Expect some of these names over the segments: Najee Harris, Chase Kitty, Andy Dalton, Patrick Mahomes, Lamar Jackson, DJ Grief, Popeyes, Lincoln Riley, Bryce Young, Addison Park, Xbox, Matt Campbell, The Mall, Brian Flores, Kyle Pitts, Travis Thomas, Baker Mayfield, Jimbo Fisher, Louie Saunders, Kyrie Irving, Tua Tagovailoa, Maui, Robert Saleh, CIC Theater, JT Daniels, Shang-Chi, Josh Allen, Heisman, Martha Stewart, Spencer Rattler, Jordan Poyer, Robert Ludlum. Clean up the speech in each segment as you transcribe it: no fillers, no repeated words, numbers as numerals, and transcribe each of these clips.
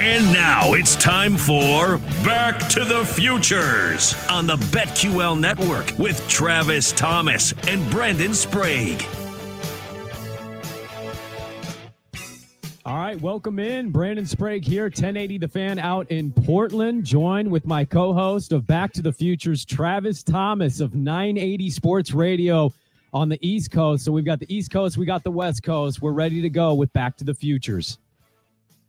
And now it's time for Back to the Futures on the BetQL Network with Travis Thomas and Brandon Sprague. All right, welcome in. Brandon Sprague here, 1080 The Fan out in Portland, joined with my co-host of Back to the Futures, Travis Thomas of 980 Sports Radio on the East Coast. So we've got the East Coast, we got the West Coast. We're ready to go with Back to the Futures.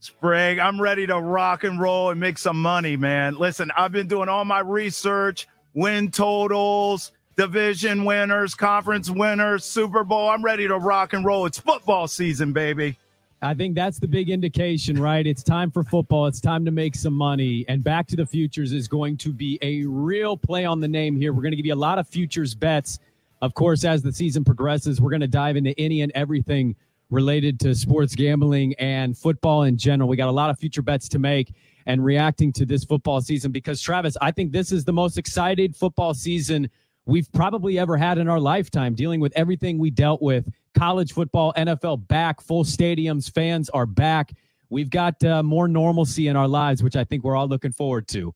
Sprague, I'm ready to rock and roll and make some money, man. Listen, I've been doing all my research, win totals, division winners, conference winners, Super Bowl. I'm ready to rock and roll. It's football season, baby. I think that's the big indication, right? It's time for football. It's time to make some money. And Back to the Futures is going to be a real play on the name here. We're going to give you a lot of futures bets. Of course, as the season progresses, we're going to dive into any and everything related to sports gambling and football in general. We got a lot of future bets to make and reacting to this football season because, Travis, I think this is the most excited football season we've probably ever had in our lifetime, dealing with everything we dealt with. College football, NFL back, full stadiums, fans are back. We've got more normalcy in our lives, which I think we're all looking forward to.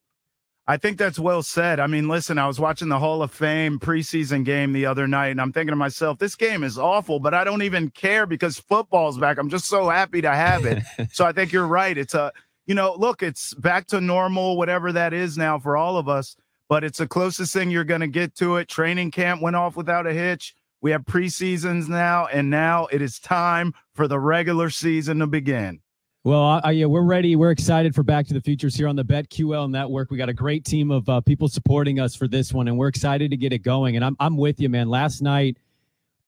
I think that's well said. I mean, listen, I was watching the Hall of Fame preseason game the other night, and I'm thinking to myself, this game is awful, but I don't even care because football's back. I'm just so happy to have it. So I think you're right. It's a, you know, look, it's back to normal, whatever that is now for all of us, but it's the closest thing you're going to get to it. Training camp went off without a hitch. We have preseasons now, and now it is time for the regular season to begin. Well, yeah, we're ready. We're excited for Back to the Futures here on the BetQL Network. We got a great team of people supporting us for this one, and we're excited to get it going. And I'm with you, man. Last night,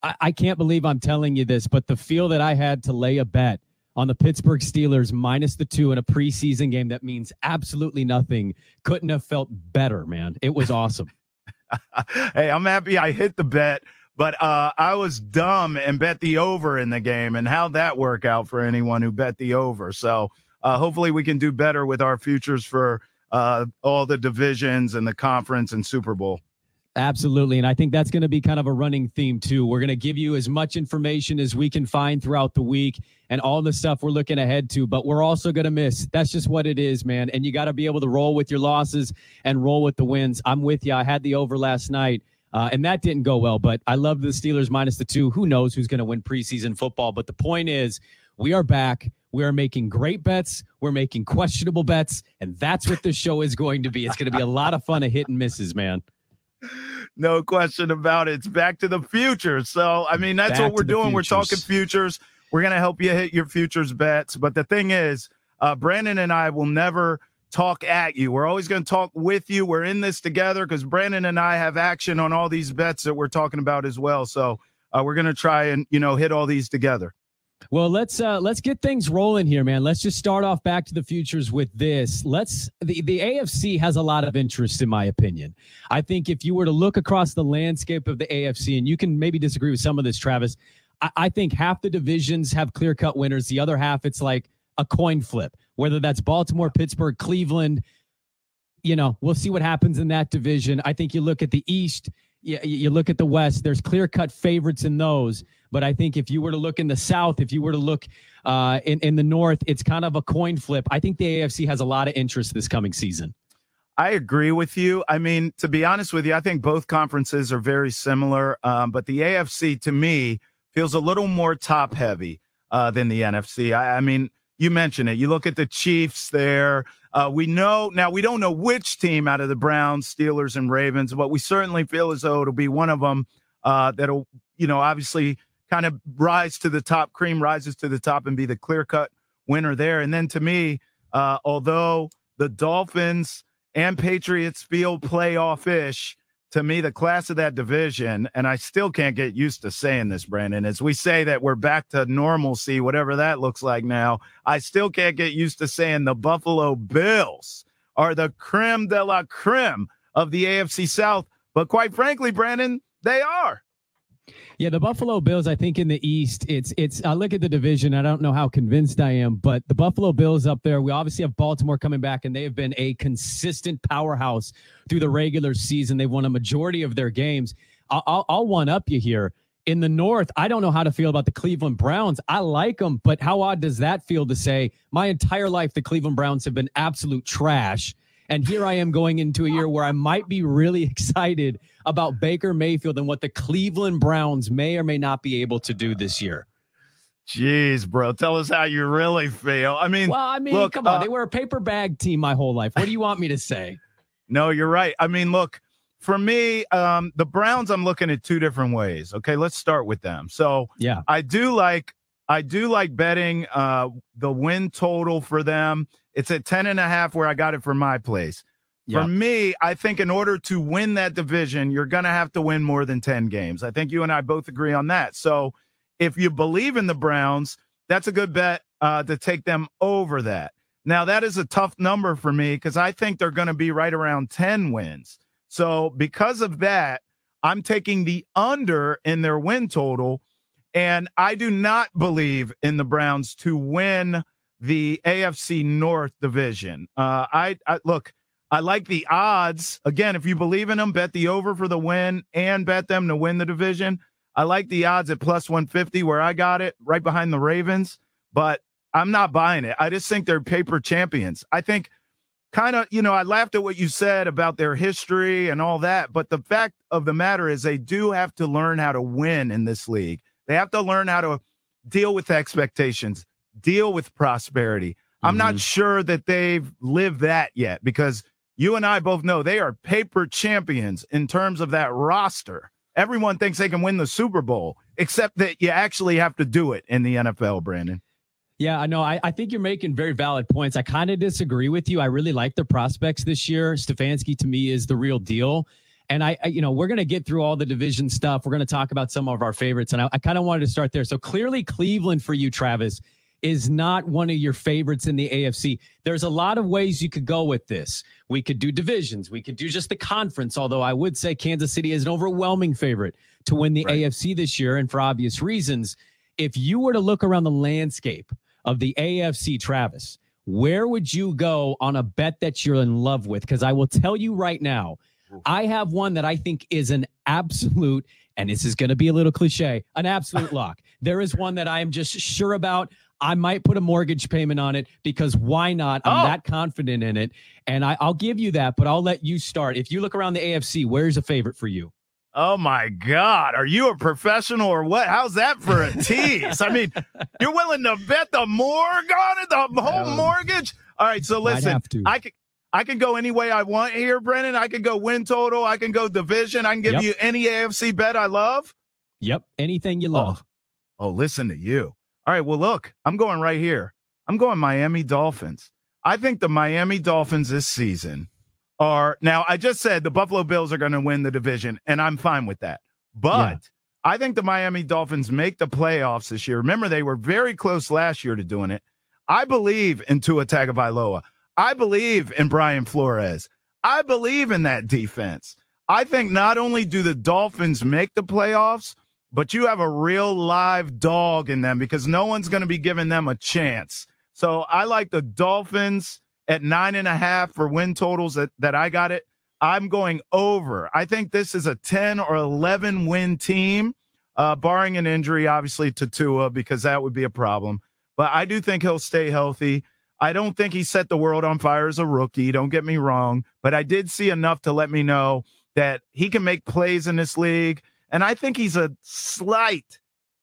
I can't believe I'm telling you this, but the feel that I had to lay a bet on the Pittsburgh Steelers minus the 2 in a preseason game that means absolutely nothing couldn't have felt better, man. It was awesome. Hey, I'm happy I hit the bet, but I was dumb and bet the over in the game, and how'd that work out for anyone who bet the over? So hopefully we can do better with our futures for all the divisions and the conference and Super Bowl. Absolutely, and I think that's going to be kind of a running theme too. We're going to give you as much information as we can find throughout the week and all the stuff we're looking ahead to, but we're also going to miss. That's just what it is, man, and you got to be able to roll with your losses and roll with the wins. I'm with you. I had the over last night. And that didn't go well, but I love the Steelers minus the 2. Who knows who's going to win preseason football? But the point is, we are back. We are making great bets. We're making questionable bets. And that's what this show is going to be. It's going to be a lot of fun, a hit and misses, man. No question about it. It's Back to the Future. So, I mean, that's back what we're doing. Futures. We're talking futures. We're going to help you hit your futures bets. But the thing is, Brandon and I will never talk at you. We're always going to talk with you. We're in this together because Brandon and I have action on all these bets that we're talking about as well. So we're going to try and, you know, hit all these together. Well, let's get things rolling here, man. Let's just start off Back to the Futures with this. The AFC has a lot of interest, in my opinion. I think if you were to look across the landscape of the AFC, and you can maybe disagree with some of this, Travis, I think half the divisions have clear-cut winners. The other half, it's like a coin flip. Whether that's Baltimore, Pittsburgh, Cleveland, you know, we'll see what happens in that division. I think you look at the East, you look at the West, there's clear-cut favorites in those. But I think if you were to look in the South, if you were to look in the North, it's kind of a coin flip. I think the AFC has a lot of interest this coming season. I agree with you. I mean, to be honest with you, I think both conferences are very similar. But the AFC, to me, feels a little more top-heavy than the NFC. I mean, you mentioned it. You look at the Chiefs there. We know now we don't know which team out of the Browns, Steelers, and Ravens, but we certainly feel as though it'll be one of them that'll, you know, obviously kind of rise to the top, cream rises to the top and be the clear-cut winner there. And then to me, although the Dolphins and Patriots feel playoff-ish, to me, the class of that division, and I still can't get used to saying this, Brandon, as we say that we're back to normalcy, whatever that looks like now, I still can't get used to saying the Buffalo Bills are the creme de la creme of the AFC South. But quite frankly, Brandon, they are. Yeah, the Buffalo Bills, I think in the East, it's. I look at the division. I don't know how convinced I am, but the Buffalo Bills up there, we obviously have Baltimore coming back, and they have been a consistent powerhouse through the regular season. They've won a majority of their games. I'll one-up you here. In the North, I don't know how to feel about the Cleveland Browns. I like them, but how odd does that feel to say? My entire life, the Cleveland Browns have been absolute trash. And here I am going into a year where I might be really excited about Baker Mayfield and what the Cleveland Browns may or may not be able to do this year. Jeez, bro. Tell us how you really feel. I mean, look, come on. They were a paper bag team my whole life. What do you want me to say? No, you're right. I mean, look, for me, the Browns, I'm looking at two different ways. Okay, let's start with them. So yeah, I do like betting the win total for them. It's at 10.5 where I got it from my place. Yep. For me, I think in order to win that division, you're going to have to win more than 10 games. I think you and I both agree on that. So if you believe in the Browns, that's a good bet to take them over that. Now, that is a tough number for me because I think they're going to be right around 10 wins. So because of that, I'm taking the under in their win total, and I do not believe in the Browns to win the AFC North division. I like the odds. Again, if you believe in them, bet the over for the win and bet them to win the division. I like the odds at +150 where I got it, right behind the Ravens, but I'm not buying it. I just think they're paper champions. I think kind of, I laughed at what you said about their history and all that, but the fact of the matter is they do have to learn how to win in this league. They have to learn how to deal with expectations, deal with prosperity. I'm not sure that they've lived that yet because you and I both know they are paper champions in terms of that roster. Everyone thinks they can win the Super Bowl, except that you actually have to do it in the NFL, Brandon. Yeah, I know. I think you're making very valid points. I kind of disagree with you. I really like their prospects this year. Stefanski, to me, is the real deal. And I we're going to get through all the division stuff. We're going to talk about some of our favorites. And I kind of wanted to start there. So clearly Cleveland for you, Travis, is not one of your favorites in the AFC. There's a lot of ways you could go with this. We could do divisions. We could do just the conference, although I would say Kansas City is an overwhelming favorite to win the AFC this year, and for obvious reasons. If you were to look around the landscape of the AFC, Travis, where would you go on a bet that you're in love with? Because I will tell you right now, I have one that I think is an absolute, and this is going to be a little cliche, an absolute lock. There is one that I am just sure about. I might put a mortgage payment on it because why not? I'm that confident in it. And I'll give you that, but I'll let you start. If you look around the AFC, where's a favorite for you? Oh my God. Are you a professional or what? How's that for a tease? I mean, you're willing to bet the mortgage on it, the whole mortgage? All right. So listen, I can go any way I want here, Brennan. I can go win total. I can go division. I can give you any AFC bet I love. Yep. Anything you love. Oh, listen to you. All right, well, look, I'm going right here. I'm going Miami Dolphins. I think the Miami Dolphins this season are – now, I just said the Buffalo Bills are going to win the division, and I'm fine with that. But I think the Miami Dolphins make the playoffs this year. Remember, they were very close last year to doing it. I believe in Tua Tagovailoa. I believe in Brian Flores. I believe in that defense. I think not only do the Dolphins make the playoffs – but you have a real live dog in them because no one's going to be giving them a chance. So I like the Dolphins at 9.5 for win totals that I got it. I'm going over. I think this is a 10 or 11 win team, barring an injury, obviously, to Tua, because that would be a problem. But I do think he'll stay healthy. I don't think he set the world on fire as a rookie. Don't get me wrong. But I did see enough to let me know that he can make plays in this league. And I think he's a slight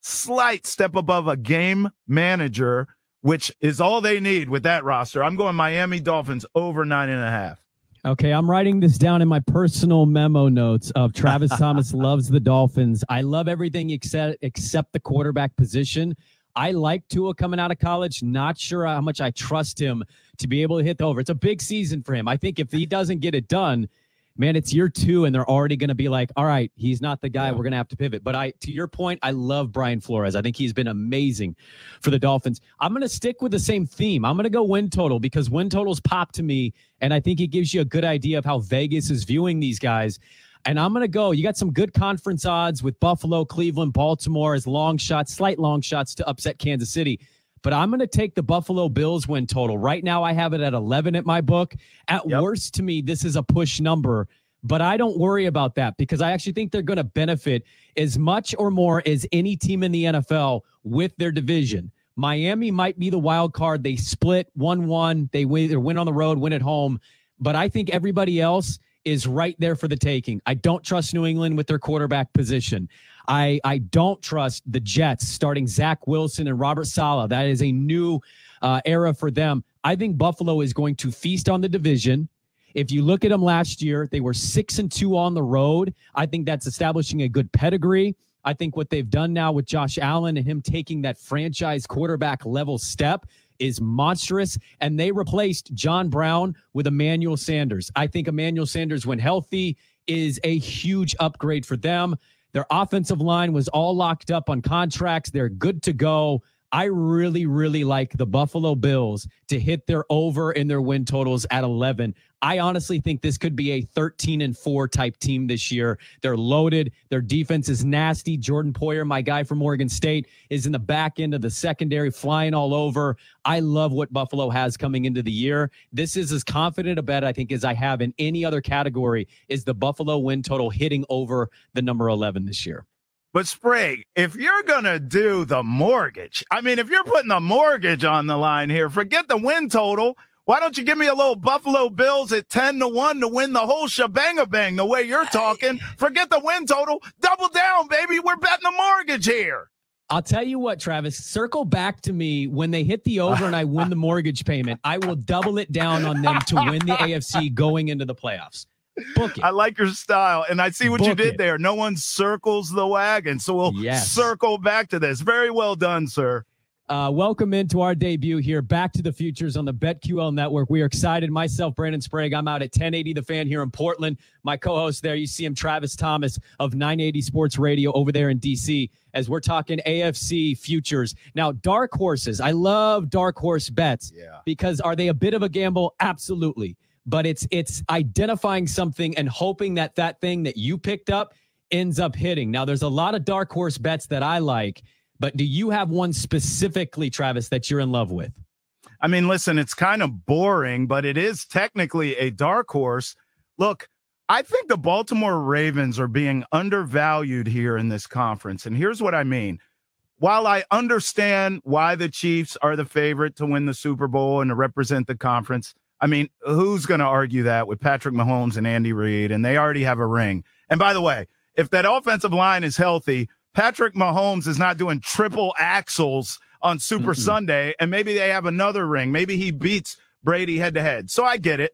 step above a game manager, which is all they need with that roster. I'm going Miami Dolphins over 9.5. Okay, I'm writing this down in my personal memo notes of Travis Thomas loves the Dolphins. I love everything except the quarterback position. I like Tua coming out of college. Not sure how much I trust him to be able to hit the over. It's a big season for him. I think if he doesn't get it done, man, it's year two, and they're already going to be like, all right, he's not the guy. Yeah. We're going to have to pivot. But to your point, I love Brian Flores. I think he's been amazing for the Dolphins. I'm going to stick with the same theme. I'm going to go win total because win totals pop to me, and I think it gives you a good idea of how Vegas is viewing these guys. And I'm going to go. You got some good conference odds with Buffalo, Cleveland, Baltimore as long shots, slight long shots to upset Kansas City. But I'm going to take the Buffalo Bills win total. Right now, I have it at 11 at my book. At worst, to me, this is a push number. But I don't worry about that because I actually think they're going to benefit as much or more as any team in the NFL with their division. Miami might be the wild card. They split 1-1. They win on the road, win at home. But I think everybody else is right there for the taking. I don't trust New England with their quarterback position. I don't trust the Jets starting Zach Wilson and Robert Saleh. That is a new era for them. I think Buffalo is going to feast on the division. If you look at them last year, they were 6-2 on the road. I think that's establishing a good pedigree. I think what they've done now with Josh Allen and him taking that franchise quarterback level step is monstrous, and they replaced John Brown with Emmanuel Sanders. I think Emmanuel Sanders, when healthy, is a huge upgrade for them. Their offensive line was all locked up on contracts. They're good to go. I really, really like the Buffalo Bills to hit their over in their win totals at 11. I honestly think this could be a 13-4 type team this year. They're loaded. Their defense is nasty. Jordan Poyer, my guy from Oregon State, is in the back end of the secondary, flying all over. I love what Buffalo has coming into the year. This is as confident a bet, I think, as I have in any other category, is the Buffalo win total hitting over the number 11 this year. But Sprague, if you're going to do the mortgage, I mean, if you're putting the mortgage on the line here, forget the win total. Why don't you give me a little Buffalo Bills at 10-1 to win the whole shebang-a-bang the way you're talking? Forget the win total. Double down, baby. We're betting the mortgage here. I'll tell you what, Travis, circle back to me when they hit the over and I win the mortgage payment. I will double it down on them to win the AFC going into the playoffs. Book it. I like your style, and I see what you did there. No one circles the wagon, so we'll circle back to this. Very well done, sir. Welcome into our debut here, Back to the Futures on the BetQL Network. We are excited. Myself, Brandon Sprague. I'm out at 1080 The Fan here in Portland. My co-host there, you see him, Travis Thomas of 980 Sports Radio over there in D.C., as we're talking AFC futures. Now, dark horses. I love dark horse bets because are they a bit of a gamble? Absolutely. But it's identifying something and hoping that that thing that you picked up ends up hitting. Now, there's a lot of dark horse bets that I like, but do you have one specifically, Travis, that you're in love with? I mean, listen, it's kind of boring, but it is technically a dark horse. Look, I think the Baltimore Ravens are being undervalued here in this conference, and here's what I mean. While I understand why the Chiefs are the favorite to win the Super Bowl and to represent the conference, I mean, who's going to argue that with Patrick Mahomes and Andy Reid? And they already have a ring. And by the way, if that offensive line is healthy, Patrick Mahomes is not doing triple axles on Super Sunday. And maybe they have another ring. Maybe he beats Brady head to head. So I get it.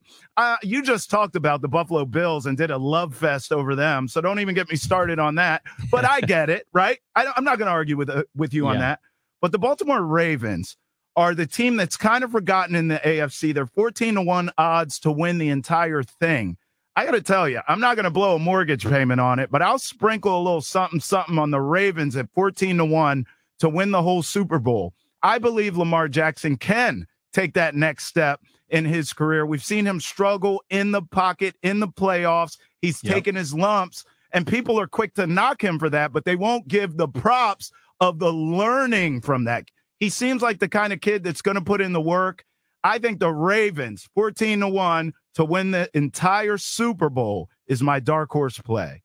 You just talked about the Buffalo Bills and did a love fest over them. So don't even get me started on that. But I get it, right? I'm not going to argue with you on that. But the Baltimore Ravens are the team that's kind of forgotten in the AFC. They're 14-1 odds to win the entire thing. I got to tell you, I'm not going to blow a mortgage payment on it, but I'll sprinkle a little something on the Ravens at 14-1 to win the whole Super Bowl. I believe Lamar Jackson can take that next step in his career. We've seen him struggle in the pocket, in the playoffs. He's taken his lumps, and people are quick to knock him for that, but they won't give the props of the learning from that. He seems like the kind of kid that's going to put in the work. I think the Ravens, 14-1 to win the entire Super Bowl, is my dark horse play.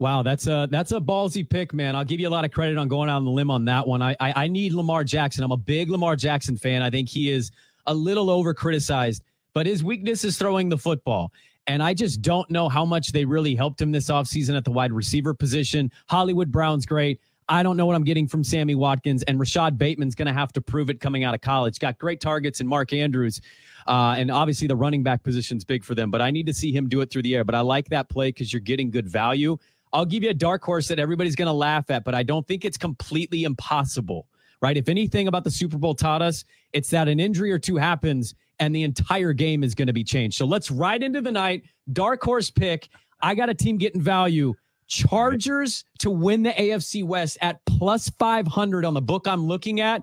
Wow, that's a ballsy pick, man. I'll give you a lot of credit on going out on the limb on that one. I need Lamar Jackson. I'm a big Lamar Jackson fan. I think he is a little over-criticized, but his weakness is throwing the football. And I just don't know how much they really helped him this offseason at the wide receiver position. Hollywood Brown's great. I don't know what I'm getting from Sammy Watkins, and Rashad Bateman's going to have to prove it coming out of college. Got great targets in Mark Andrews, and obviously the running back position's big for them, but I need to see him do it through the air. But I like that play because you're getting good value. I'll give you a dark horse that everybody's going to laugh at, but I don't think it's completely impossible, right? If anything about the Super Bowl taught us, it's that an injury or two happens and the entire game is going to be changed. So let's ride into the night. Dark horse pick. I got a team getting value. Chargers to win the AFC West at plus 500 on the book I'm looking at.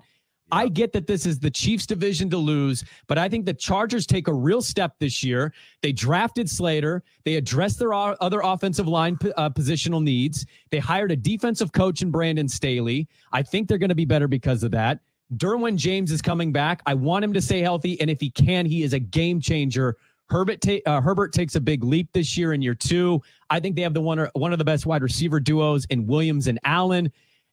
I get that this is the Chiefs' division to lose, but I think the Chargers take a real step this year. They drafted Slater. They addressed their other offensive line positional needs. They hired a defensive coach in Brandon Staley. I think they're going to be better because of that. Derwin James is coming back. I want him to stay healthy, and if he can, he is a game changer. Herbert takes a big leap this year in year two. I think they have the one of the best wide receiver duos in Williams and Allen.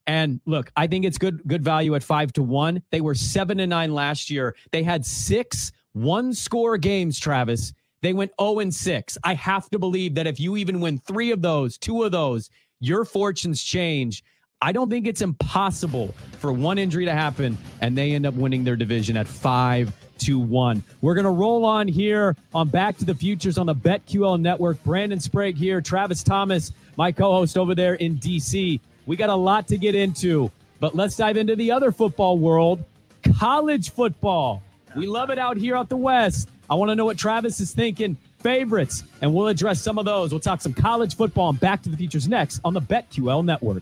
And look, I think it's good value at 5-1. They were 7-9 last year. They had 6 one-score games, Travis. They went 0-6. I have to believe that if you even win 3 of those, 2 of those, your fortunes change. I don't think it's impossible for one injury to happen, and they end up winning their division at 5-1. We're going to roll on here on Back to the Futures on the BetQL Network. Brandon Sprague here, Travis Thomas, my co-host over there in D.C., we got a lot to get into, but let's dive into the other football world, college football. We love it out here out the West. I want to know what Travis is thinking, favorites, and we'll address some of those. We'll talk some college football and Back to the Futures next on the BetQL Network.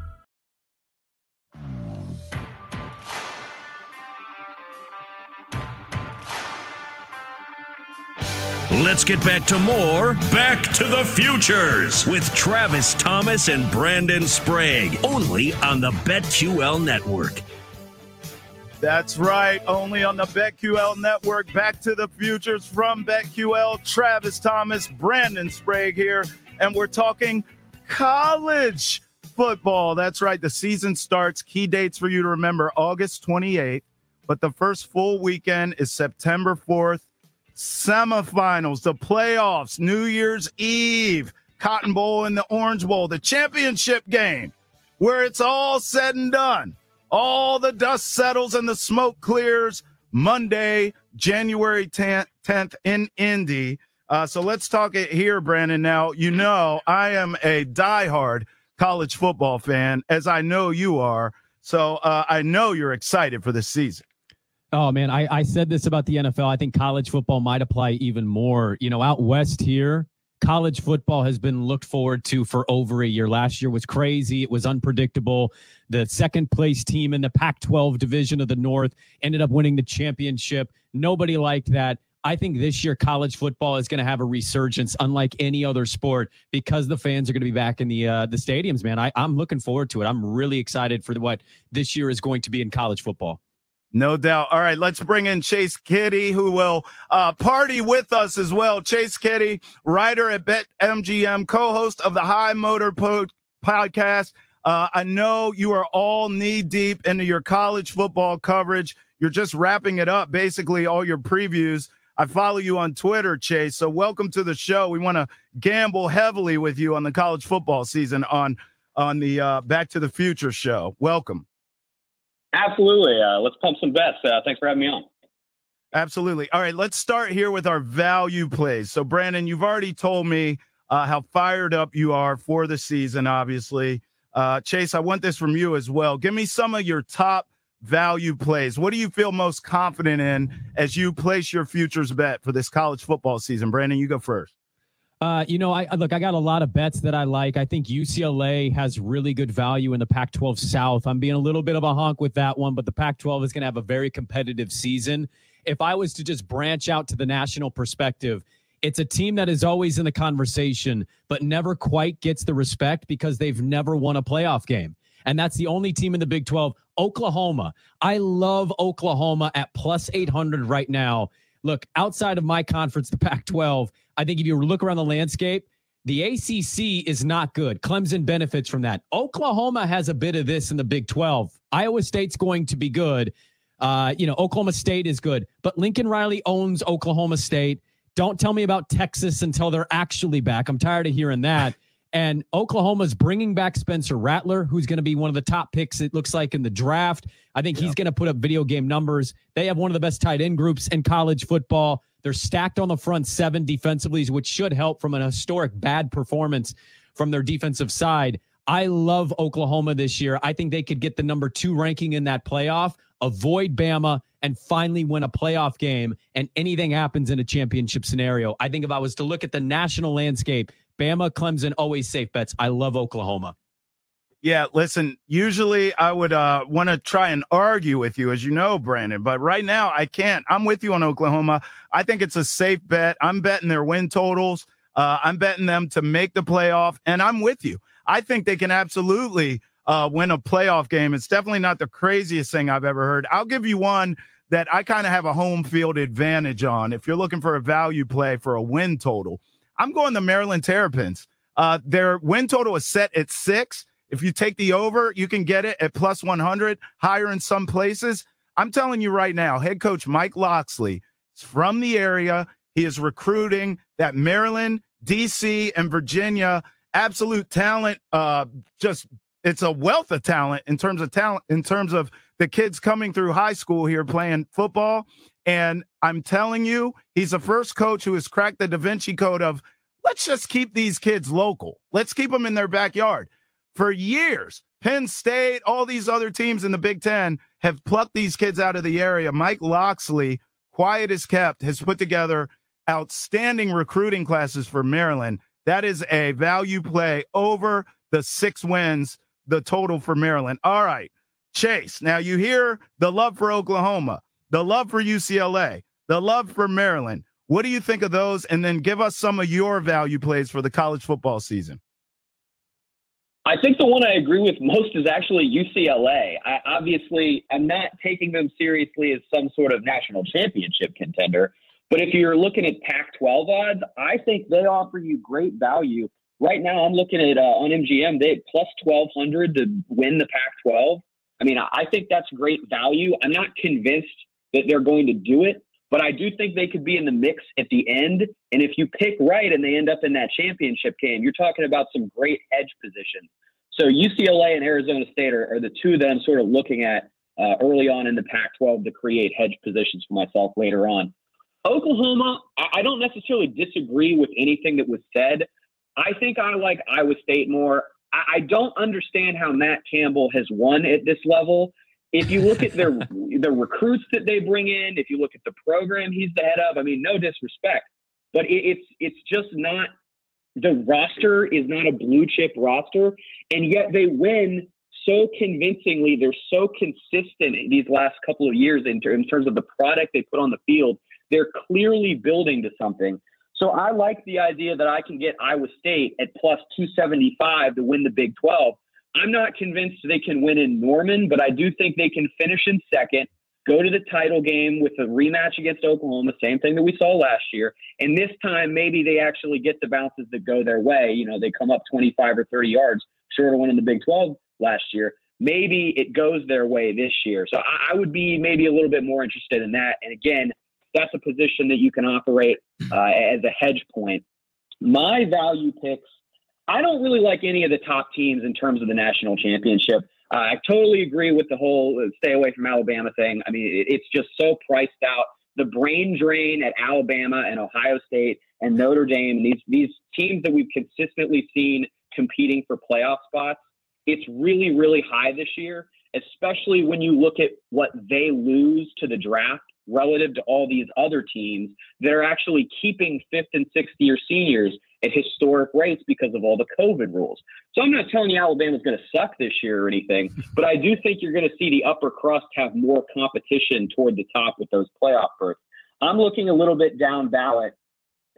Let's get back to more Back to the Futures with Travis Thomas and Brandon Sprague, only on the BetQL Network. That's right, only on the BetQL Network. Back to the Futures from BetQL. Travis Thomas, Brandon Sprague here, and we're talking college football. That's right, the season starts. Key dates for you to remember, August 28th, but the first full weekend is September 4th. Semifinals, the playoffs, New Year's Eve, Cotton Bowl and the Orange Bowl, the championship game, where it's all said and done. All the dust settles and the smoke clears Monday, January 10th in Indy. So let's talk it here, Brandon. Now, you know I am a diehard college football fan, as I know you are. So I know you're excited for this season. Oh, man, I said this about the NFL. I think college football might apply even more. You know, out west here, college football has been looked forward to for over a year. Last year was crazy. It was unpredictable. The second-place team in the Pac-12 division of the North ended up winning the championship. Nobody liked that. I think this year college football is going to have a resurgence unlike any other sport because the fans are going to be back in the stadiums, man. I'm looking forward to it. I'm really excited for what this year is going to be in college football. No doubt. All right, let's bring in Chase Kitty, who will party with us as well. Chase Kitty, writer at BetMGM, co-host of the High Motor podcast. I know you are all knee-deep into your college football coverage. You're just wrapping it up, basically, all your previews. I follow you on Twitter, Chase, so welcome to the show. We want to gamble heavily with you on the college football season on the Back to the Future show. Welcome. Absolutely. Let's pump some bets. Thanks for having me on. Absolutely. All right, let's start here with our value plays. So, Brandon, you've already told me how fired up you are for the season, obviously. Chase, I want this from you as well. Give me some of your top value plays. What do you feel most confident in as you place your futures bet for this college football season? Brandon, you go first. I got a lot of bets that I like. I think UCLA has really good value in the Pac-12 South. I'm being a little bit of a honk with that one, but the Pac-12 is going to have a very competitive season. If I was to just branch out to the national perspective, it's a team that is always in the conversation, but never quite gets the respect because they've never won a playoff game. and that's the only team in the Big 12, Oklahoma. I love Oklahoma at plus 800 right now. Look, outside of my conference, the Pac-12, I think if you look around the landscape, the ACC is not good. Clemson benefits from that. Oklahoma has a bit of this in the Big 12. Iowa State's going to be good. Oklahoma State is good, but Lincoln Riley owns Oklahoma State. Don't tell me about Texas until they're actually back. I'm tired of hearing that. And Oklahoma's bringing back Spencer Rattler, who's going to be one of the top picks, it looks like, in the draft. I think he's going to put up video game numbers. They have one of the best tight end groups in college football. They're stacked on the front seven defensively, which should help from an historic bad performance from their defensive side. I love Oklahoma this year. I think they could get the number 2 ranking in that playoff, avoid Bama, and finally win a playoff game, and anything happens in a championship scenario. I think if I was to look at the national landscape, Bama, Clemson, always safe bets. I love Oklahoma. Yeah, listen, usually I would want to try and argue with you, as you know, Brandon, but right now I can't. I'm with you on Oklahoma. I think it's a safe bet. I'm betting their win totals. I'm betting them to make the playoff, and I'm with you. I think they can absolutely win a playoff game. It's definitely not the craziest thing I've ever heard. I'll give you one that I kind of have a home field advantage on. If you're looking for a value play for a win total, I'm going the Maryland Terrapins. Their win total is set at 6. If you take the over, you can get it at plus 100, higher in some places. I'm telling you right now, head coach Mike Loxley is from the area. He is recruiting that Maryland, D.C., and Virginia absolute talent. It's a wealth of talent, in terms of the kids coming through high school here playing football. And I'm telling you, he's the first coach who has cracked the Da Vinci Code of let's just keep these kids local. Let's keep them in their backyard. For years, Penn State, all these other teams in the Big Ten have plucked these kids out of the area. Mike Loxley, quiet as kept, has put together outstanding recruiting classes for Maryland. That is a value play over the 6 wins, the total for Maryland. All right, Chase. Now you hear the love for Oklahoma, the love for UCLA, the love for Maryland. What do you think of those? And then give us some of your value plays for the college football season. I think the one I agree with most is actually UCLA. I obviously am not taking them seriously as some sort of national championship contender. But if you're looking at Pac-12 odds, I think they offer you great value. Right now, I'm looking at on MGM, they have plus 1,200 to win the Pac-12. I mean, I think that's great value. I'm not convinced that they're going to do it, but I do think they could be in the mix at the end. And if you pick right and they end up in that championship game, you're talking about some great hedge positions. So UCLA and Arizona State are the two that I'm sort of looking at early on in the Pac-12 to create hedge positions for myself later on. Oklahoma, I don't necessarily disagree with anything that was said. I think I like Iowa State more. I don't understand how Matt Campbell has won at this level. If you look at their the recruits that they bring in, if you look at the program he's the head of, I mean, no disrespect, but it's just not – the roster is not a blue-chip roster, and yet they win so convincingly. They're so consistent these last couple of years in terms of the product they put on the field. They're clearly building to something. So I like the idea that I can get Iowa State at plus 275 to win the Big 12. I'm not convinced they can win in Norman, but I do think they can finish in second, go to the title game with a rematch against Oklahoma, same thing that we saw last year. And this time, maybe they actually get the bounces that go their way. You know, they come up 25 or 30 yards short of winning the Big 12 last year. Maybe it goes their way this year. So I would be maybe a little bit more interested in that. And again, that's a position that you can operate as a hedge point. My value picks, I don't really like any of the top teams in terms of the national championship. I totally agree with the whole stay away from Alabama thing. I mean, it's just so priced out. The brain drain at Alabama and Ohio State and Notre Dame, these teams that we've consistently seen competing for playoff spots, it's really, really high this year, especially when you look at what they lose to the draft relative to all these other teams that are actually keeping 5th and 6th year seniors at historic rates because of all the COVID rules. So I'm not telling you Alabama's going to suck this year or anything, but I do think you're going to see the upper crust have more competition toward the top with those playoff berths. I'm looking a little bit down ballot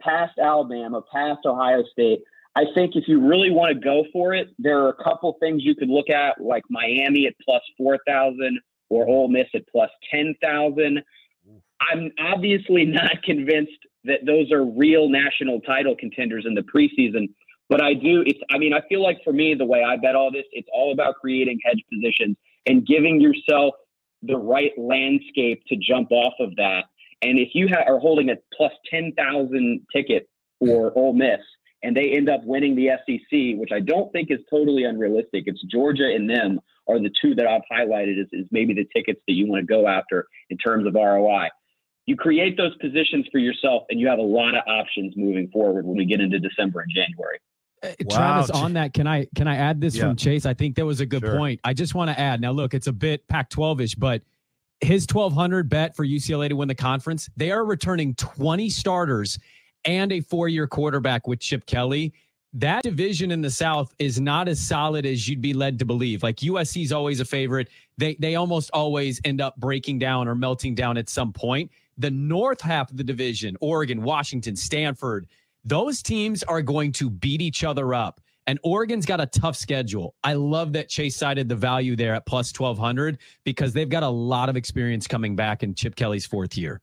past Alabama, past Ohio State. I think if you really want to go for it, there are a couple things you could look at, like Miami at plus 4,000 or Ole Miss at plus 10,000. I'm obviously not convinced that those are real national title contenders in the preseason, but I do. I feel like for me, the way I bet all this, it's all about creating hedge positions and giving yourself the right landscape to jump off of that. And if you are holding a plus 10,000 ticket for Ole Miss and they end up winning the SEC, which I don't think is totally unrealistic, it's Georgia and them are the two that I've highlighted is maybe the tickets that you want to go after in terms of ROI. You create those positions for yourself, and you have a lot of options moving forward when we get into December and January. Wow. Travis, on that, can I add this from Chase? I think that was a good point. I just want to add, now look, it's a bit Pac-12-ish, but his 1,200 bet for UCLA to win the conference, they are returning 20 starters and a four-year quarterback with Chip Kelly. That division in the South is not as solid as you'd be led to believe. Like USC's always a favorite. They almost always end up breaking down or melting down at some point. The north half of the division, Oregon, Washington, Stanford, those teams are going to beat each other up. And Oregon's got a tough schedule. I love that Chase cited the value there at plus 1,200 because they've got a lot of experience coming back in Chip Kelly's fourth year.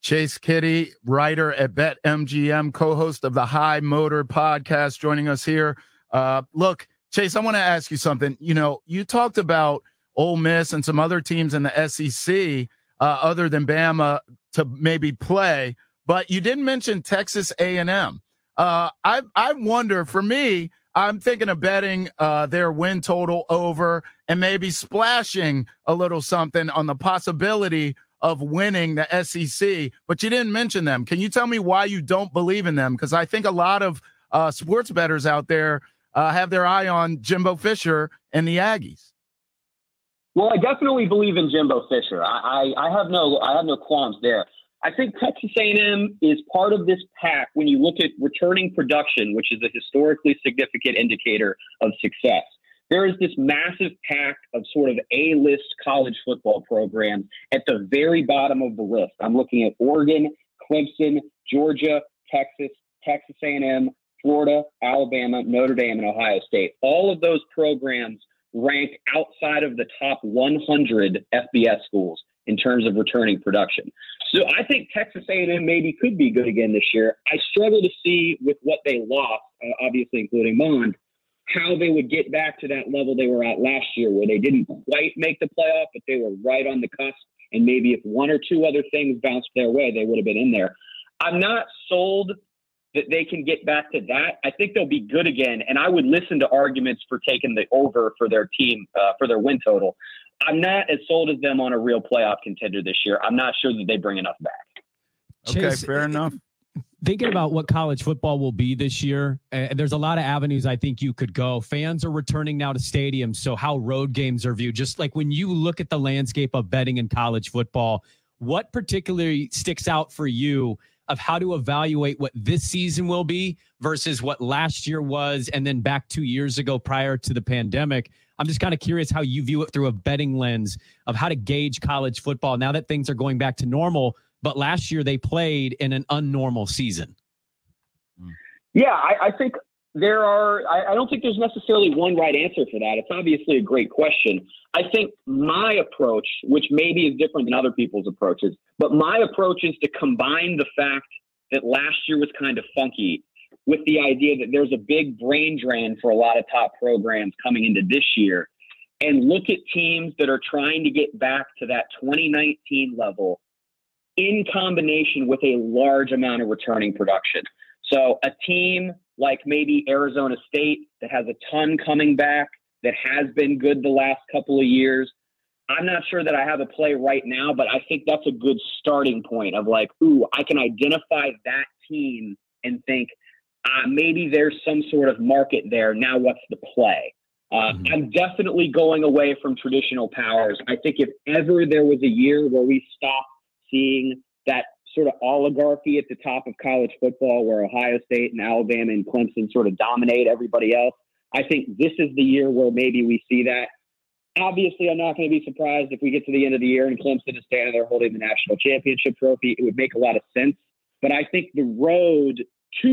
Chase Kitty, writer at BetMGM, co-host of the High Motor podcast, joining us here. Look, Chase, I want to ask you something. You know, you talked about Ole Miss and some other teams in the SEC other than Bama to maybe play, but you didn't mention Texas A&M. I wonder, for me, I'm thinking of betting their win total over and maybe splashing a little something on the possibility of winning the SEC, but you didn't mention them. Can you tell me why you don't believe in them? Because I think a lot of sports bettors out there have their eye on Jimbo Fisher and the Aggies. Well, I definitely believe in Jimbo Fisher. I have no qualms there. I think Texas A&M is part of this pack when you look at returning production, which is a historically significant indicator of success. There is this massive pack of sort of A-list college football programs at the very bottom of the list. I'm looking at Oregon, Clemson, Georgia, Texas, Texas A&M, Florida, Alabama, Notre Dame, and Ohio State. All of those programs rank outside of the top 100 FBS schools in terms of returning production. So I think Texas A&M maybe could be good again this year. I struggle to see with what they lost, obviously including Mond, how they would get back to that level they were at last year where they didn't quite make the playoff, but they were right on the cusp. And maybe if one or two other things bounced their way, they would have been in there. I'm not sold that they can get back to that. I think they'll be good again. And I would listen to arguments for taking the over for their team, for their win total. I'm not as sold as them on a real playoff contender this year. I'm not sure that they bring enough back. Okay, Chase, fair enough. Thinking about what college football will be this year, there's a lot of avenues I think you could go. Fans are returning now to stadiums, so how road games are viewed. Just like when you look at the landscape of betting in college football, what particularly sticks out for you of how to evaluate what this season will be versus what last year was and then back 2 years ago prior to the pandemic? I'm just kind of curious how you view it through a betting lens of how to gauge college football now that things are going back to normal, but last year they played in an unnormal season. Yeah, I think there are, I don't think there's necessarily one right answer for that. It's obviously a great question. I think my approach, which maybe is different than other people's approaches, but my approach is to combine the fact that last year was kind of funky with the idea that there's a big brain drain for a lot of top programs coming into this year, and look at teams that are trying to get back to that 2019 level in combination with a large amount of returning production. So a team like maybe Arizona State that has a ton coming back, that has been good the last couple of years. I'm not sure that I have a play right now, but I think that's a good starting point of like, ooh, I can identify that team and think, maybe there's some sort of market there. Now what's the play? I'm definitely going away from traditional powers. I think if ever there was a year where we stopped seeing that sort of oligarchy at the top of college football where Ohio State and Alabama and Clemson sort of dominate everybody else, I think this is the year where maybe we see that. Obviously, I'm not going to be surprised if we get to the end of the year and Clemson is standing there holding the national championship trophy. It would make a lot of sense. But I think the road to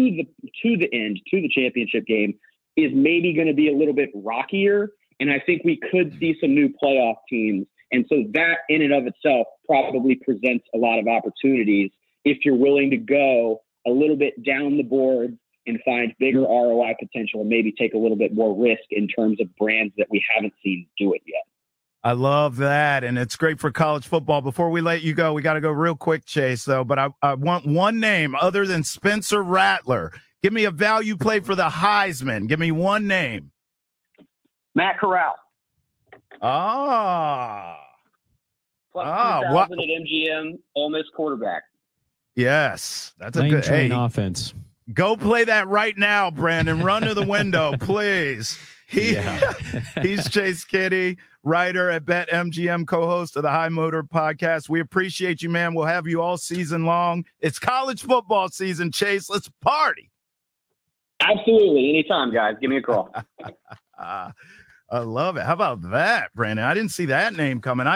the end, to the championship game, is maybe going to be a little bit rockier. And I think we could see some new playoff teams. And so that in and of itself probably presents a lot of opportunities if you're willing to go a little bit down the board and find bigger ROI potential and maybe take a little bit more risk in terms of brands that we haven't seen do it yet. I love that, and it's great for college football. Before we let you go, we got to go real quick, Chase, though, but I want one name other than Spencer Rattler. Give me a value play for the Heisman. Give me one name. Matt Corral. Plus 2,000 at MGM, Ole Miss quarterback. Yes, that's a good train offense. Go play that right now, Brandon. Run to the window, please. He's Chase Kitty, writer at BetMGM, co-host of the High Motor Podcast. We appreciate you, man. We'll have you all season long. It's college football season, Chase. Let's party. Absolutely. Anytime, guys. Give me a call. I love it. How about that, Brandon? I didn't see that name coming.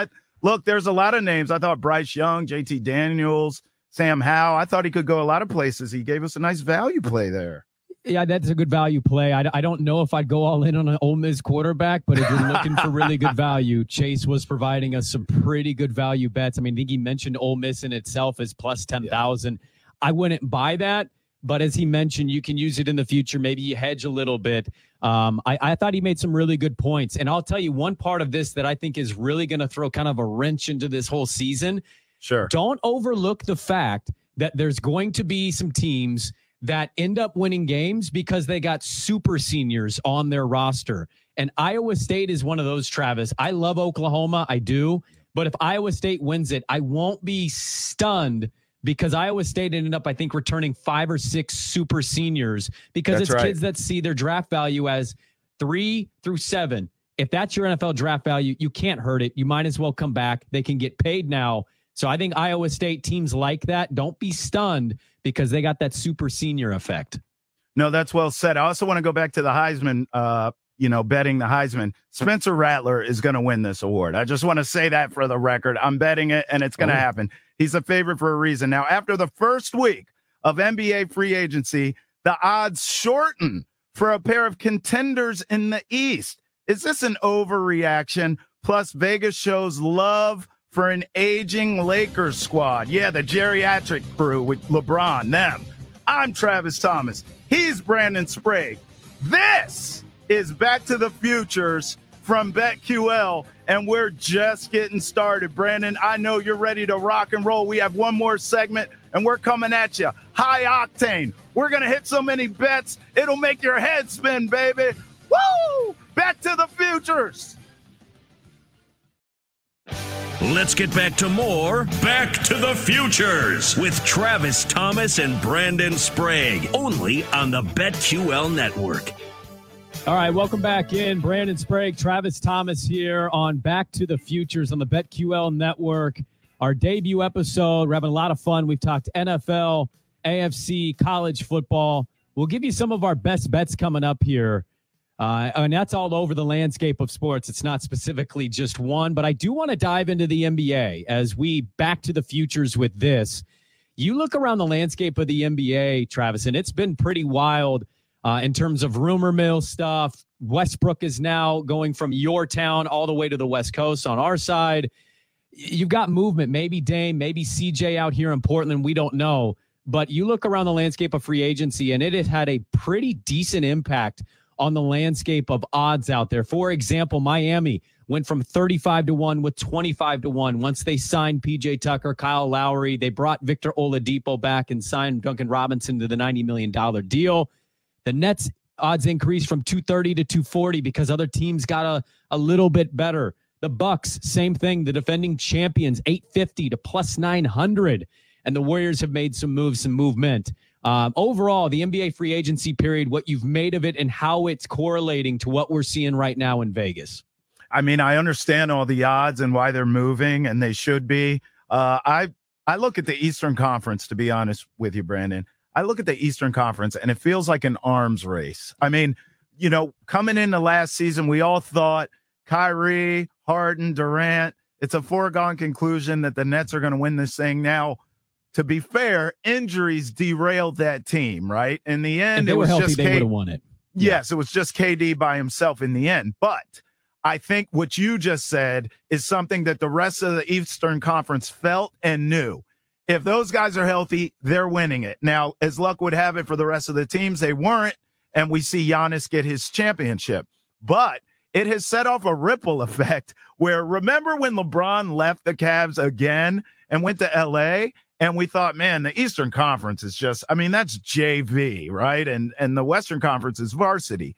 Look, there's a lot of names. I thought Bryce Young, JT Daniels, Sam Howell. I thought he could go a lot of places. He gave us a nice value play there. Yeah, that's a good value play. I don't know if I'd go all in on an Ole Miss quarterback, but if you're looking for really good value, Chase was providing us some pretty good value bets. I mean, I think he mentioned Ole Miss in itself is plus 10,000. Yeah. I wouldn't buy that, but as he mentioned, you can use it in the future. Maybe you hedge a little bit. I thought he made some really good points. And I'll tell you one part of this that I think is really going to throw kind of a wrench into this whole season. Sure. Don't overlook the fact that there's going to be some teams that end up winning games because they got super seniors on their roster. And Iowa State is one of those, Travis. I love Oklahoma. I do. But if Iowa State wins it, I won't be stunned because Iowa State ended up, I think, returning 5 or 6 super seniors because kids that see their draft value as 3 through 7. If that's your NFL draft value, you can't hurt it. You might as well come back. They can get paid now. So I think Iowa State teams like that, don't be stunned because they got that super senior effect. No, that's well said. I also want to go back to the Heisman, betting the Heisman. Spencer Rattler is going to win this award. I just want to say that for the record. I'm betting it, and it's going to happen. He's a favorite for a reason. Now, after the first week of NBA free agency, the odds shorten for a pair of contenders in the East. Is this an overreaction? Plus, Vegas shows love for an aging Lakers squad. Yeah, the geriatric crew with LeBron, them. I'm Travis Thomas. He's Brandon Sprague. This is Back to the Futures from BetQL, and we're just getting started. Brandon, I know you're ready to rock and roll. We have one more segment, and we're coming at you. High octane. We're going to hit so many bets, it'll make your head spin, baby. Woo! Back to the Futures. Let's get back to more Back to the Futures with Travis Thomas and Brandon Sprague, only on the BetQL Network. All right, welcome back in. Brandon Sprague, Travis Thomas here on Back to the Futures on the BetQL Network. Our debut episode, we're having a lot of fun. We've talked NFL, AFC, college football. We'll give you some of our best bets coming up here. And that's all over the landscape of sports. It's not specifically just one, but I do want to dive into the NBA as we Back to the Futures with this. You look around the landscape of the NBA, Travis, and it's been pretty wild in terms of rumor mill stuff. Westbrook is now going from your town all the way to the West Coast on our side. You've got movement, maybe Dame, maybe CJ out here in Portland. We don't know, but you look around the landscape of free agency and it has had a pretty decent impact on the landscape of odds out there. For example, Miami went from 35-1 with 25-1. Once they signed PJ Tucker, Kyle Lowry, they brought Victor Oladipo back and signed Duncan Robinson to the $90 million deal. The Nets odds increased from 230 to 240 because other teams got a little bit better. The Bucks, same thing. The defending champions, 850 to plus 900. And the Warriors have made some moves, some movement. Overall, the NBA free agency period, what you've made of it and how it's correlating to what we're seeing right now in Vegas. I mean, I understand all the odds and why they're moving, and they should be. I look at the Eastern Conference, to be honest with you, Brandon. I look at the Eastern Conference, and it feels like an arms race. I mean, coming into last season, we all thought Kyrie, Harden, Durant, it's a foregone conclusion that the Nets are going to win this thing. Now, to be fair, injuries derailed that team, right? In the end, if they were healthy, just they would have won it. Yes, it was just KD by himself in the end. But I think what you just said is something that the rest of the Eastern Conference felt and knew. If those guys are healthy, they're winning it. Now, as luck would have it for the rest of the teams, they weren't, and we see Giannis get his championship. But it has set off a ripple effect where, remember when LeBron left the Cavs again and went to L.A.? And we thought, man, the Eastern Conference is just, I mean, that's JV, right? And the Western Conference is varsity.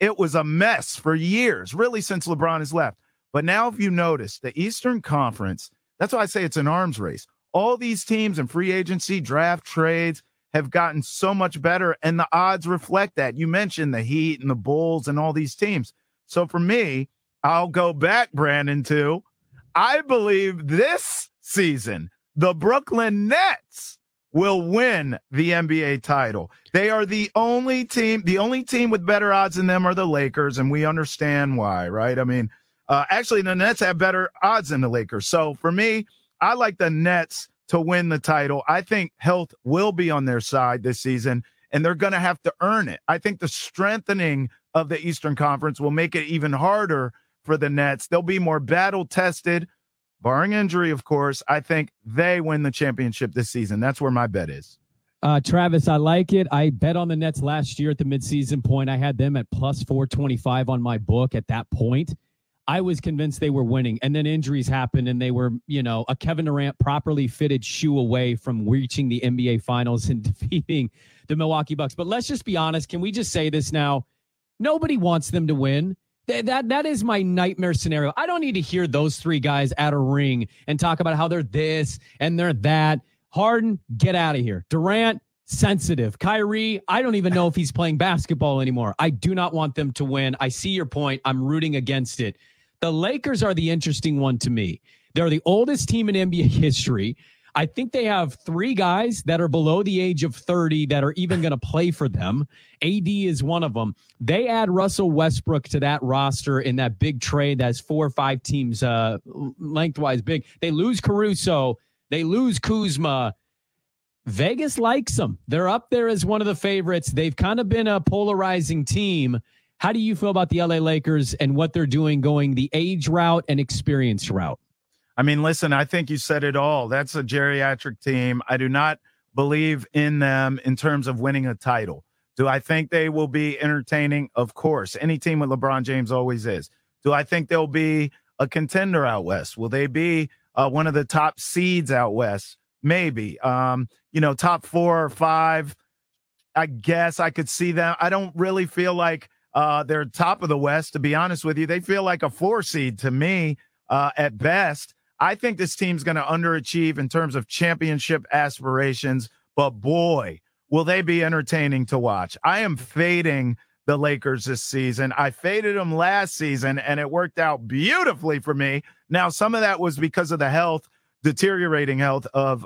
It was a mess for years, really, since LeBron has left. But now if you notice, the Eastern Conference, that's why I say it's an arms race. All these teams and free agency, draft, trades have gotten so much better, and the odds reflect that. You mentioned the Heat and the Bulls and all these teams. So for me, I'll go back, Brandon, to I believe this season the Brooklyn Nets will win the NBA title. They are the only team. The only team with better odds than them are the Lakers, and we understand why, right? I mean, actually, the Nets have better odds than the Lakers. So for me, I like the Nets to win the title. I think health will be on their side this season, and they're going to have to earn it. I think the strengthening of the Eastern Conference will make it even harder for the Nets. They'll be more battle-tested. Barring injury, of course, I think they win the championship this season. That's where my bet is. Travis, I like it. I bet on the Nets last year at the midseason point. I had them at plus 425 on my book at that point. I was convinced they were winning, and then injuries happened, and they were, you know, a Kevin Durant properly fitted shoe away from reaching the NBA Finals and defeating the Milwaukee Bucks. But let's just be honest. Can we just say this now? Nobody wants them to win. That is my nightmare scenario. I don't need to hear those three guys at a ring and talk about how they're this and they're that. Harden, get out of here. Durant, sensitive. Kyrie, I don't even know if he's playing basketball anymore. I do not want them to win. I see your point. I'm rooting against it. The Lakers are the interesting one to me. They're the oldest team in NBA history. I think they have three guys that are below the age of 30 that are even going to play for them. AD is one of them. They add Russell Westbrook to that roster in that big trade that's 4 or 5 teams lengthwise big. They lose Caruso. They lose Kuzma. Vegas likes them. They're up there as one of the favorites. They've kind of been a polarizing team. How do you feel about the LA Lakers and what they're doing going the age route and experience route? I mean, listen, I think you said it all. That's a geriatric team. I do not believe in them in terms of winning a title. Do I think they will be entertaining? Of course. Any team with LeBron James always is. Do I think they'll be a contender out West? Will they be one of the top seeds out West? Maybe. You know, top 4 or 5, I guess I could see them. I don't really feel like they're top of the West, to be honest with you. They feel like a 4 seed to me at best. I think this team's going to underachieve in terms of championship aspirations, but boy, will they be entertaining to watch. I am fading the Lakers this season. I faded them last season, and it worked out beautifully for me. Now, some of that was because of the health, deteriorating health of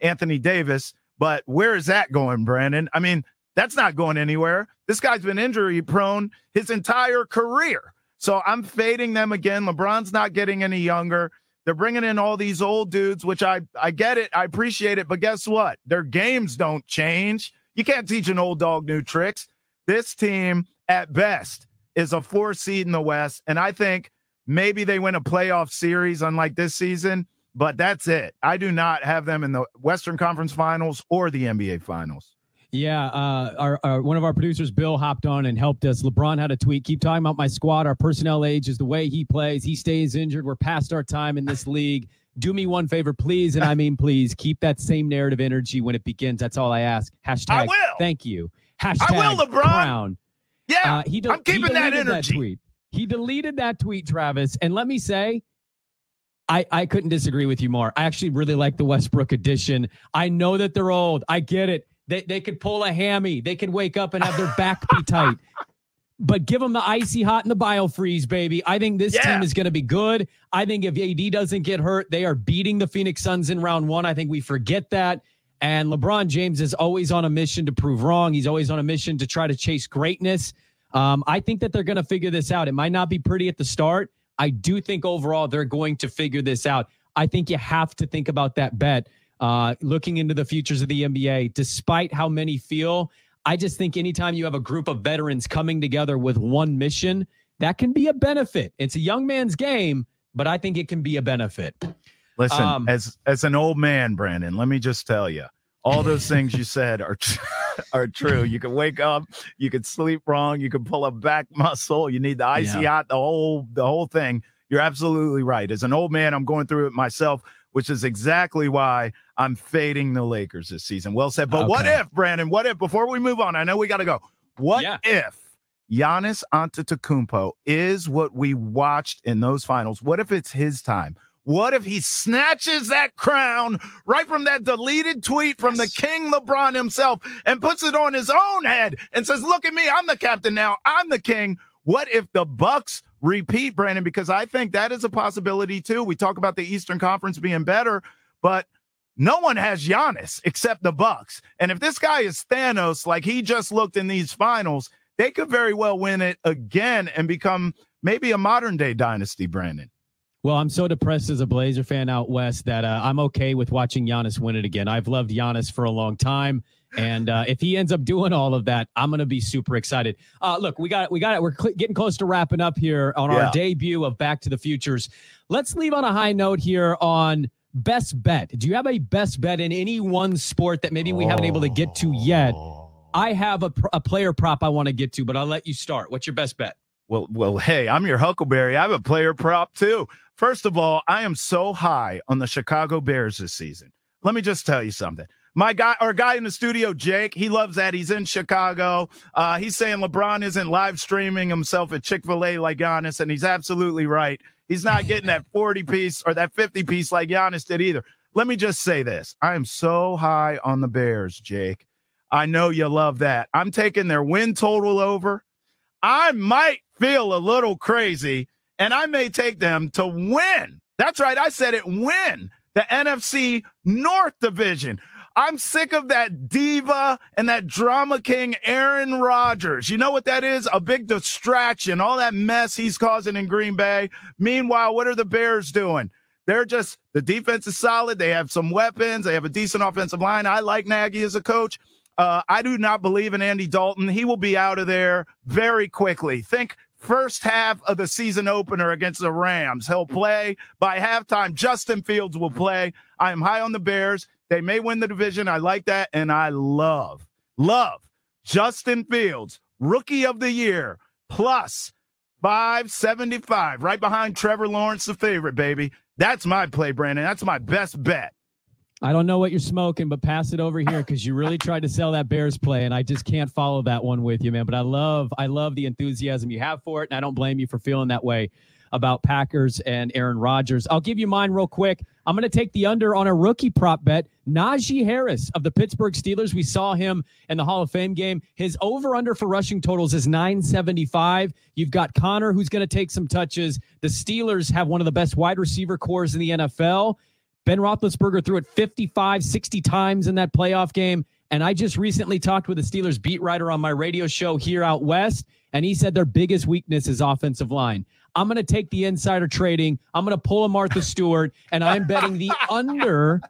Anthony Davis, but where is that going, Brandon? I mean, that's not going anywhere. This guy's been injury-prone his entire career, so I'm fading them again. LeBron's not getting any younger. They're bringing in all these old dudes, which I get it. I appreciate it. But guess what? Their games don't change. You can't teach an old dog new tricks. This team, at best, is a 4 seed in the West. And I think maybe they win a playoff series, unlike this season. But that's it. I do not have them in the Western Conference Finals or the NBA Finals. Yeah, one of our producers, Bill, hopped on and helped us. LeBron had a tweet. Keep talking about my squad. Our personnel age is the way he plays. He stays injured. We're past our time in this league. Do me one favor, please. And I mean, please keep that same narrative energy when it begins. That's all I ask. Hashtag. I will. Thank you. Hashtag. I will, LeBron. Brown. Yeah, I'm keeping that energy. That tweet. He deleted that tweet, Travis. And let me say, I couldn't disagree with you more. I actually really like the Westbrook edition. I know that they're old. I get it. They could pull a hammy. They could wake up and have their back be tight. But give them the icy hot and the biofreeze, baby. I think this team is going to be good. I think if AD doesn't get hurt, they are beating the Phoenix Suns in round one. I think we forget that. And LeBron James is always on a mission to prove wrong. He's always on a mission to try to chase greatness. I think that they're going to figure this out. It might not be pretty at the start. I do think overall they're going to figure this out. I think you have to think about that bet. looking into the futures of the NBA, despite how many feel, I just think anytime you have a group of veterans coming together with one mission, that can be a benefit. It's a young man's game, but I think it can be a benefit. Listen, as an old man, Brandon, let me just tell you, all those things you said are true. You can wake up, you can sleep wrong, you can pull a back muscle, you need the icy hot, the whole thing. You're absolutely right. As an old man, I'm going through it myself, which is exactly why I'm fading the Lakers this season. Well said. But what if, Brandon, what if, before we move on, I know we got to go. What if Giannis Antetokounmpo is what we watched in those finals? What if it's his time? What if he snatches that crown right from that deleted tweet from the King LeBron himself and puts it on his own head and says, look at me, I'm the captain now, I'm the king? What if the Bucks repeat, Brandon? Because I think that is a possibility too. We talk about the Eastern Conference being better, but no one has Giannis except the Bucks. And if this guy is Thanos, like he just looked in these finals, they could very well win it again and become maybe a modern day dynasty, Brandon. Well, I'm so depressed as a Blazer fan out west that I'm okay with watching Giannis win it again. I've loved Giannis for a long time, and if he ends up doing all of that, I'm gonna be super excited. Look, we got it. We're getting close to wrapping up here on our debut of Back to the Futures. Let's leave on a high note here on best bet. Do you have a best bet in any one sport that maybe we haven't able to get to yet? I have a player prop I want to get to, but I'll let you start. What's your best bet? Well, hey, I'm your Huckleberry. I have a player prop too. First of all, I am so high on the Chicago Bears this season. Let me just tell you something. Our guy in the studio, Jake, he loves that. He's in Chicago. He's saying LeBron isn't live streaming himself at Chick-fil-A like Giannis, and he's absolutely right. He's not getting that 40-piece or that 50-piece like Giannis did either. Let me just say this. I am so high on the Bears, Jake. I know you love that. I'm taking their win total over. I might feel a little crazy, and I may take them to win. That's right. I said it, win the NFC North division. I'm sick of that diva and that drama king, Aaron Rodgers. You know what that is? A big distraction, all that mess he's causing in Green Bay. Meanwhile, what are the Bears doing? They're just, the defense is solid. They have some weapons. They have a decent offensive line. I like Nagy as a coach. I do not believe in Andy Dalton. He will be out of there very quickly. Think first half of the season opener against the Rams. He'll play. By halftime, Justin Fields will play. I am high on the Bears. They may win the division. I like that. And I love Justin Fields, Rookie of the Year, plus 575, right behind Trevor Lawrence, the favorite, baby. That's my play, Brandon. That's my best bet. I don't know what you're smoking, but pass it over here because you really tried to sell that Bears play, and I just can't follow that one with you, man. But I love the enthusiasm you have for it, and I don't blame you for feeling that way about Packers and Aaron Rodgers. I'll give you mine real quick. I'm going to take the under on a rookie prop bet. Najee Harris of the Pittsburgh Steelers. We saw him in the Hall of Fame game. His over-under for rushing totals is 975. You've got Connor, who's going to take some touches. The Steelers have one of the best wide receiver cores in the NFL. Ben Roethlisberger threw it 55, 60 times in that playoff game. And I just recently talked with a Steelers beat writer on my radio show here out west, and he said their biggest weakness is offensive line. I'm going to take the insider trading. I'm going to pull a Martha Stewart, and I'm betting the under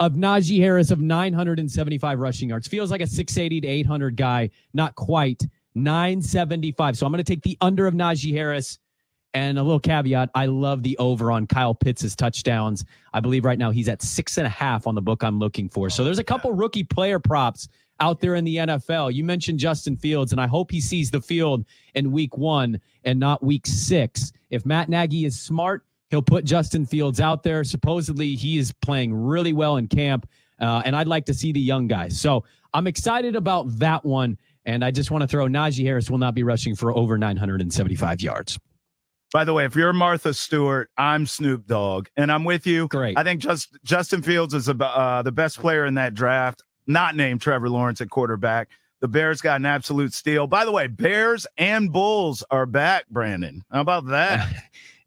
of Najee Harris of 975 rushing yards. Feels like a 680 to 800 guy. Not quite. 975. So I'm going to take the under of Najee Harris. And a little caveat, I love the over on Kyle Pitts' touchdowns. I believe right now he's at 6.5 on the book I'm looking for. So there's a couple rookie player props out there in the NFL. You mentioned Justin Fields, and I hope he sees the field in week 1 and not week 6. If Matt Nagy is smart, he'll put Justin Fields out there. Supposedly he is playing really well in camp, and I'd like to see the young guys. So I'm excited about that one, and I just want to throw Najee Harris will not be rushing for over 975 yards. By the way, if you're Martha Stewart, I'm Snoop Dogg, and I'm with you. Great. I think Justin Fields is the best player in that draft, not named Trevor Lawrence at quarterback. The Bears got an absolute steal. By the way, Bears and Bulls are back, Brandon. How about that?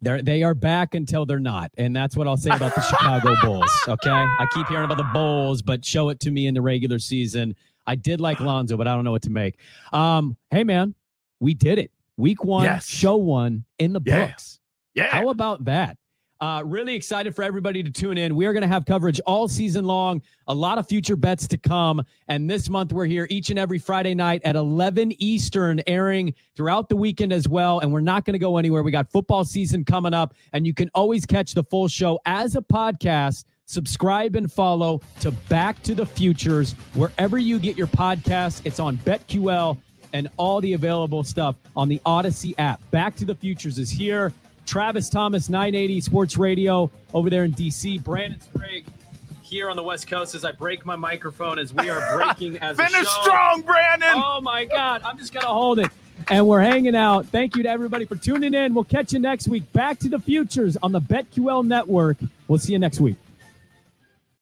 They are back until they're not, and that's what I'll say about the Chicago Bulls, okay? I keep hearing about the Bulls, but show it to me in the regular season. I did like Lonzo, but I don't know what to make. Hey, man, we did it. Week 1, show 1 in the books. Yeah. How about that? Really excited for everybody to tune in. We are going to have coverage all season long, a lot of future bets to come. And this month we're here each and every Friday night at 11 Eastern, airing throughout the weekend as well. And we're not going to go anywhere. We got football season coming up, and you can always catch the full show as a podcast. Subscribe and follow to Back to the Futures wherever you get your podcasts. It's on BetQL and all the available stuff on the Odyssey app. Back to the Futures is here. Travis Thomas, 980 Sports Radio over there in D.C. Brandon Sprague here on the West Coast as I break my microphone as we are breaking as a show. Finish strong, Brandon! Oh, my God. I'm just going to hold it. And we're hanging out. Thank you to everybody for tuning in. We'll catch you next week. Back to the Futures on the BetQL Network. We'll see you next week.